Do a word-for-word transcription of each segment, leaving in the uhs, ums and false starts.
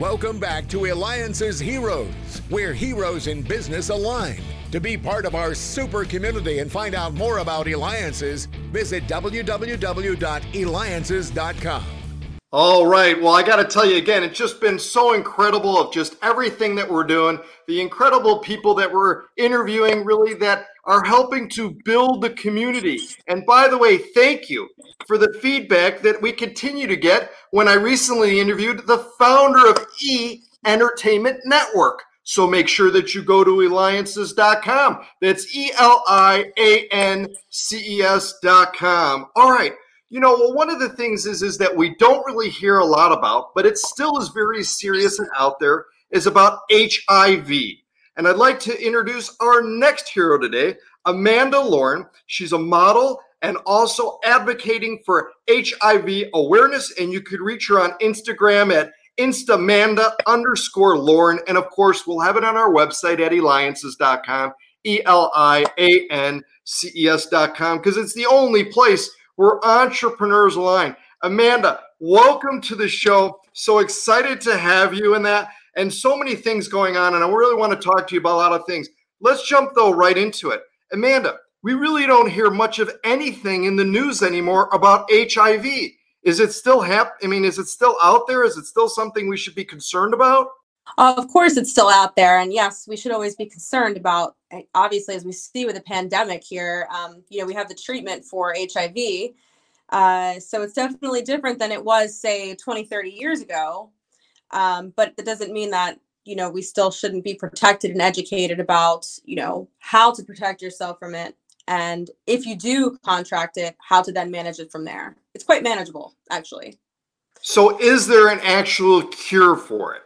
Welcome back to Eliances Heroes, where heroes in business align. To be part of our super community and find out more about Eliances, visit w w w dot eliances dot com. All right. Well, I got to tell you again, it's just been so incredible of just everything that we're doing, the incredible people that we're interviewing, really, that are helping to build the community. And by the way, thank you for the feedback that we continue to get when I recently interviewed the founder of E Entertainment Network. So make sure that you go to eliances dot com. That's E L I A N C E S dot com. All right. You know, well, one of the things is, is that we don't really hear a lot about, but it still is very serious and out there, is about H I V. And I'd like to introduce our next hero today, Amanda Lauren. She's a model and also advocating for H I V awareness. And you could reach her on Instagram at Instamanda underscore Lauren. And, of course, we'll have it on our website at eliances dot com, E L I A N C E S dot com, because it's the only place we're entrepreneurs line. Amanda, welcome to the show. So excited to have you in that, and so many things going on. And I really want to talk to you about a lot of things. Let's jump though right into it. Amanda, we really don't hear much of anything in the news anymore about H I V. Is it still hap- I mean, is it still out there? Is it still something we should be concerned about? Of course, it's still out there. And yes, we should always be concerned about, obviously, as we see with the pandemic here, um, you know, we have the treatment for H I V. Uh, so it's definitely different than it was, say, twenty, thirty years ago. Um, but that doesn't mean that, you know, we still shouldn't be protected and educated about, you know, how to protect yourself from it. And if you do contract it, how to then manage it from there. It's quite manageable, actually. So is there an actual cure for it?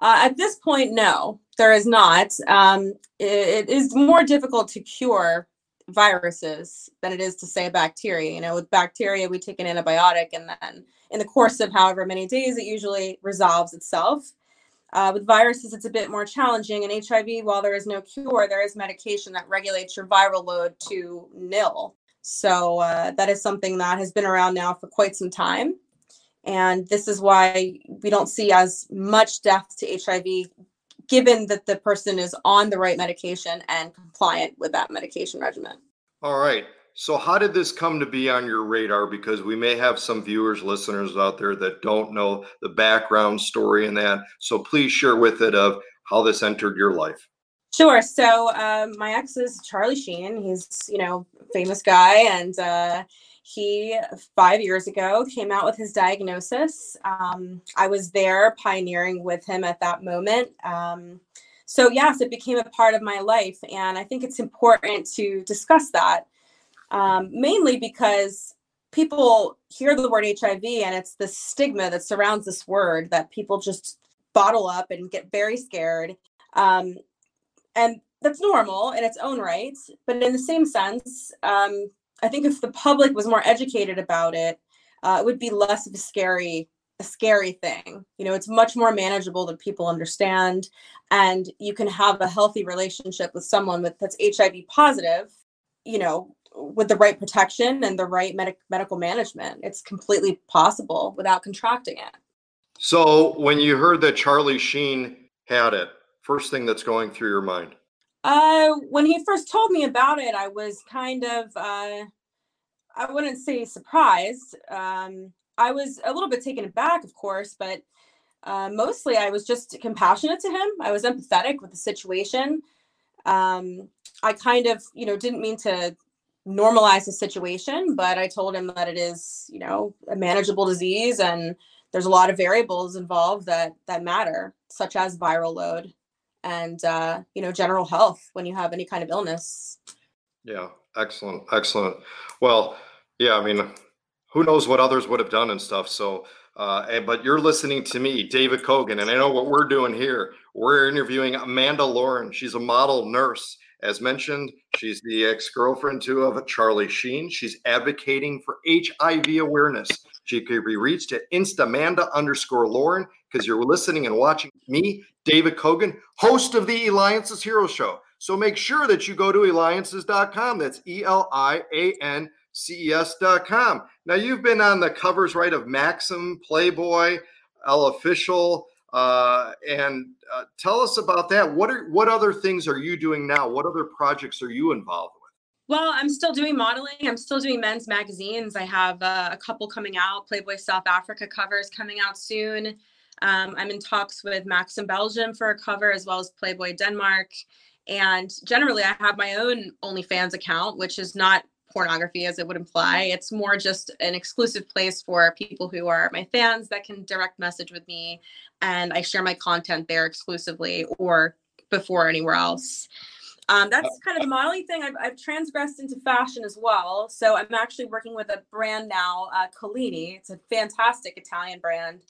Uh, at this point, no, there is not. Um, it, it is more difficult to cure viruses than it is to say bacteria. You know, with bacteria, we take an antibiotic, and then in the course of however many days, it usually resolves itself. Uh, with viruses, it's a bit more challenging. And H I V, while there is no cure, there is medication that regulates your viral load to nil. So uh, that is something that has been around now for quite some time. And this is why we don't see as much death to H I V, given that the person is on the right medication and compliant with that medication regimen. All right. So how did this come to be on your radar? Because we may have some viewers, listeners out there that don't know the background story and that. So please share with it of how this entered your life. Sure. So um, my ex is Charlie Sheen. He's, you know, famous guy. And uh he, five years ago, came out with his diagnosis. Um, I was there pioneering with him at that moment. Um, so yes, it became a part of my life. And I think it's important to discuss that, um, mainly because people hear the word H I V and it's the stigma that surrounds this word that people just bottle up and get very scared. Um, and that's normal in its own right. But in the same sense, um, I think if the public was more educated about it, uh, it would be less of a scary, a scary thing. You know, it's much more manageable that people understand, and you can have a healthy relationship with someone with that's H I V positive, you know, with the right protection and the right med- medical management. It's completely possible without contracting it. So when you heard that Charlie Sheen had it, first thing that's going through your mind? Uh, when he first told me about it, I was kind of, uh, I wouldn't say surprised. Um, I was a little bit taken aback, of course, but uh, mostly I was just compassionate to him. I was empathetic with the situation. Um, I kind of, you know, didn't mean to normalize the situation, but I told him that it is, you know, a manageable disease, and there's a lot of variables involved that, that matter, such as viral load. And, uh, you know, general health when you have any kind of illness. Yeah. Excellent. Excellent. Well, yeah, I mean, who knows what others would have done and stuff. So, uh, and, but you're listening to me, David Kogan, and I know what we're doing here. We're interviewing Amanda Lauren. She's a model nurse. As mentioned, she's the ex-girlfriend too of Charlie Sheen. She's advocating for H I V awareness. She can be reached at Instamanda underscore Lauren, because you're listening and watching me, David Kogan, host of the Eliances Hero Show. So make sure that you go to eliances dot com. That's E L I A N C E S dot com. Now, you've been on the covers, right, of Maxim, Playboy, Elle Official, Uh, and uh, tell us about that. What are what other things are you doing now? What other projects are you involved with? Well, I'm still doing modeling. I'm still doing men's magazines. I have uh, a couple coming out. Playboy South Africa covers coming out soon. Um, I'm in talks with Maxim Belgium for a cover, as well as Playboy Denmark. And generally, I have my own OnlyFans account, which is not pornography, as it would imply. It's more just an exclusive place for people who are my fans that can direct message with me, and I share my content there exclusively or before anywhere else. Um, that's kind of the modeling thing. I've, I've transgressed into fashion as well. So I'm actually working with a brand now, uh, Collini. It's a fantastic Italian brand.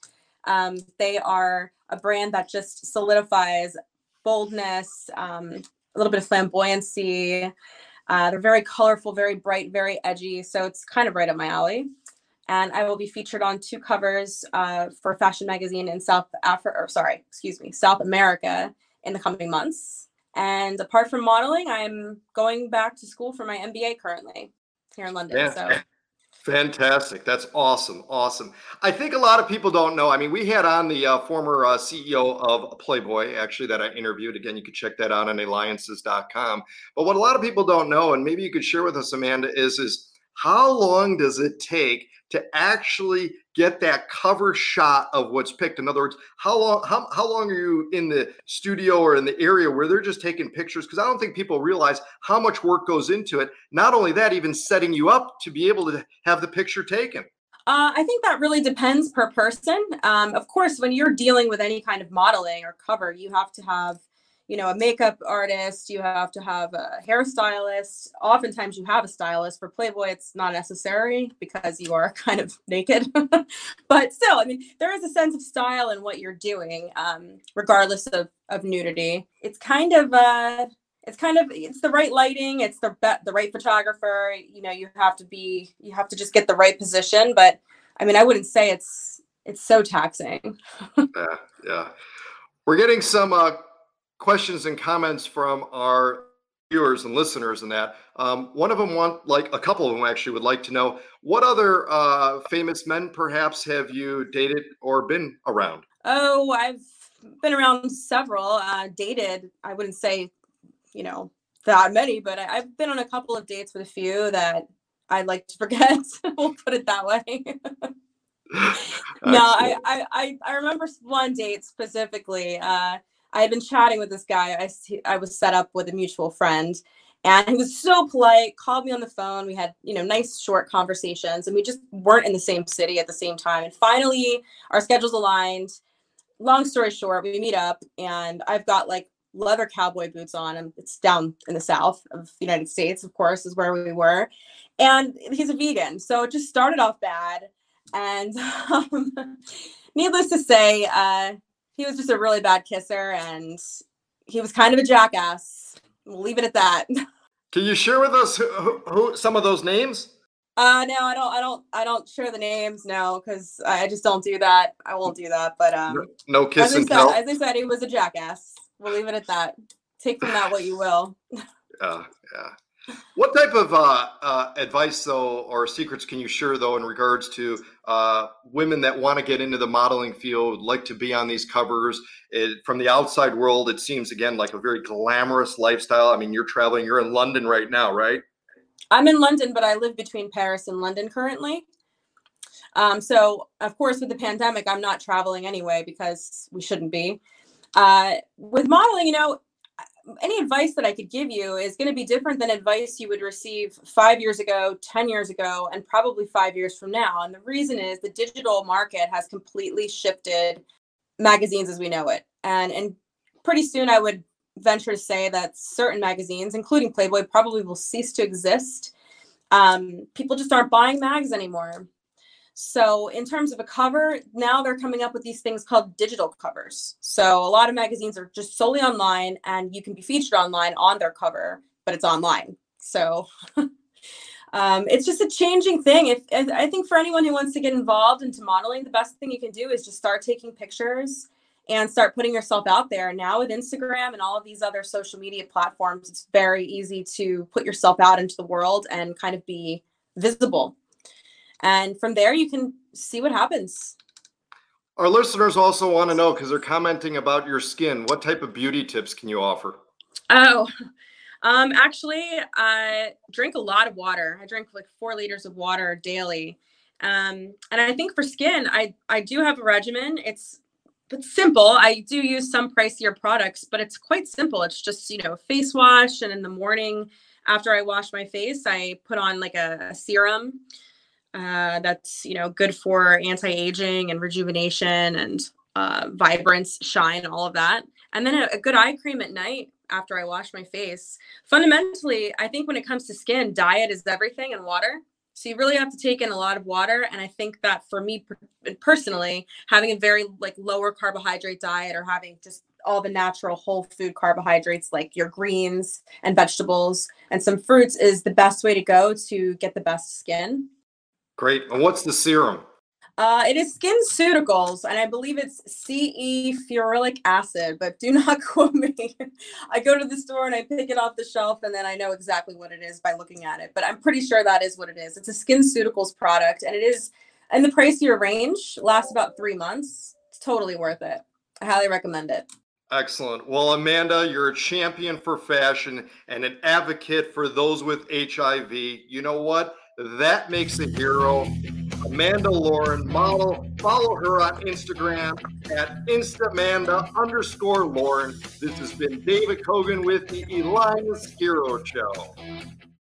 Um, they are a brand that just solidifies boldness, um, a little bit of flamboyancy. Uh, they're very colorful, very bright, very edgy. So it's kind of right up my alley. And I will be featured on two covers uh, for a fashion magazine in South Africa, or sorry, excuse me, South America in the coming months. And apart from modeling, I'm going back to school for my M B A currently here in London. Yeah. So. Fantastic. That's awesome. Awesome. I think a lot of people don't know. I mean, we had on the uh, former uh, C E O of Playboy, actually, that I interviewed. Again, you can check that out on Eliances dot com. But what a lot of people don't know, and maybe you could share with us, Amanda, is, is how long does it take to actually get that cover shot of what's picked? In other words, how long, how, how long are you in the studio or in the area where they're just taking pictures? Because I don't think people realize how much work goes into it. Not only that, even setting you up to be able to have the picture taken. Uh, I think that really depends per person. Um, of course, when you're dealing with any kind of modeling or cover, you have to have, you know, a makeup artist, you have to have a hairstylist. Oftentimes you have a stylist. For Playboy, it's not necessary because you are kind of naked. But still, I mean, there is a sense of style in what you're doing, um, regardless of, of nudity. It's kind of, uh, it's kind of, it's the right lighting. It's the be- the right photographer. You know, you have to be, you have to just get the right position. But I mean, I wouldn't say it's, it's so taxing. yeah, yeah. We're getting some, uh, questions and comments from our viewers and listeners, and that um, one of them want, like a couple of them actually would like to know, what other uh, famous men perhaps have you dated or been around? Oh, I've been around several. Uh, dated, I wouldn't say, you know, that many, but I, I've been on a couple of dates with a few that I'd like to forget. We'll put it that way. No, I, I, I remember one date specifically. Uh, I had been chatting with this guy. I, I was set up with a mutual friend, and he was so polite, called me on the phone. We had, you know, nice short conversations, and we just weren't in the same city at the same time. And finally our schedules aligned. Long story short, we meet up, and I've got like leather cowboy boots on, and it's down in the south of the United States, of course, is where we were. And he's a vegan. So it just started off bad. And um, needless to say, uh, he was just a really bad kisser, and he was kind of a jackass. We'll leave it at that. Can you share with us who, who, who some of those names? Uh, no, I don't. I don't. I don't share the names. No, because I just don't do that. I won't do that. But um, no kissing. As I said, as I said, he was a jackass. We'll leave it at that. Take from that what you will. Yeah, uh, yeah. What type of uh, uh, advice, though, or secrets can you share, though, in regards to Uh, women that want to get into the modeling field, like to be on these covers? It, from the outside world, it seems, again, like a very glamorous lifestyle. I mean, you're traveling, you're in London right now, right? I'm in London, but I live between Paris and London currently. Um, so, of course, with the pandemic, I'm not traveling anyway, because we shouldn't be. Uh, with modeling, you know, any advice that I could give you is going to be different than advice you would receive five years ago, ten years ago, and probably five years from now. And the reason is the digital market has completely shifted magazines as we know it. And, and pretty soon I would venture to say that certain magazines, including Playboy, probably will cease to exist. Um, people just aren't buying mags anymore. So in terms of a cover, now they're coming up with these things called digital covers. So a lot of magazines are just solely online, and you can be featured online on their cover, but it's online. So um, it's just a changing thing. If, if I think for anyone who wants to get involved into modeling, the best thing you can do is just start taking pictures and start putting yourself out there. Now with Instagram and all of these other social media platforms, it's very easy to put yourself out into the world and kind of be visible. And from there, you can see what happens. Our listeners also want to know, because they're commenting about your skin, what type of beauty tips can you offer? Oh, um, actually, I drink a lot of water. I drink like four liters of water daily. Um, and I think for skin, I, I do have a regimen. It's, it's simple. I do use some pricier products, but it's quite simple. It's just, you know, face wash. And in the morning after I wash my face, I put on like a, a serum uh, that's, you know, good for anti-aging and rejuvenation and uh, vibrance, shine, all of that. And then a, a good eye cream at night after I wash my face. Fundamentally, I think when it comes to skin, diet is everything, and water. So you really have to take in a lot of water. And I think that for me personally, having a very like lower carbohydrate diet, or having just all the natural whole food carbohydrates, like your greens and vegetables and some fruits, is the best way to go to get the best skin. Great. And what's the serum? Uh, it is SkinCeuticals, and I believe it's C E Ferulic Acid, but do not quote me. I go to the store and I pick it off the shelf, and then I know exactly what it is by looking at it, but I'm pretty sure that is what it is. It's a SkinCeuticals product, and it is in the pricier range, lasts about three months. It's totally worth it. I highly recommend it. Excellent. Well, Amanda, you're a champion for fashion and an advocate for those with H I V. You know what? That makes a hero. Amanda Lauren, model. Follow her on Instagram at Instamanda underscore Lauren. This has been David Kogan with the Eliances Hero Show.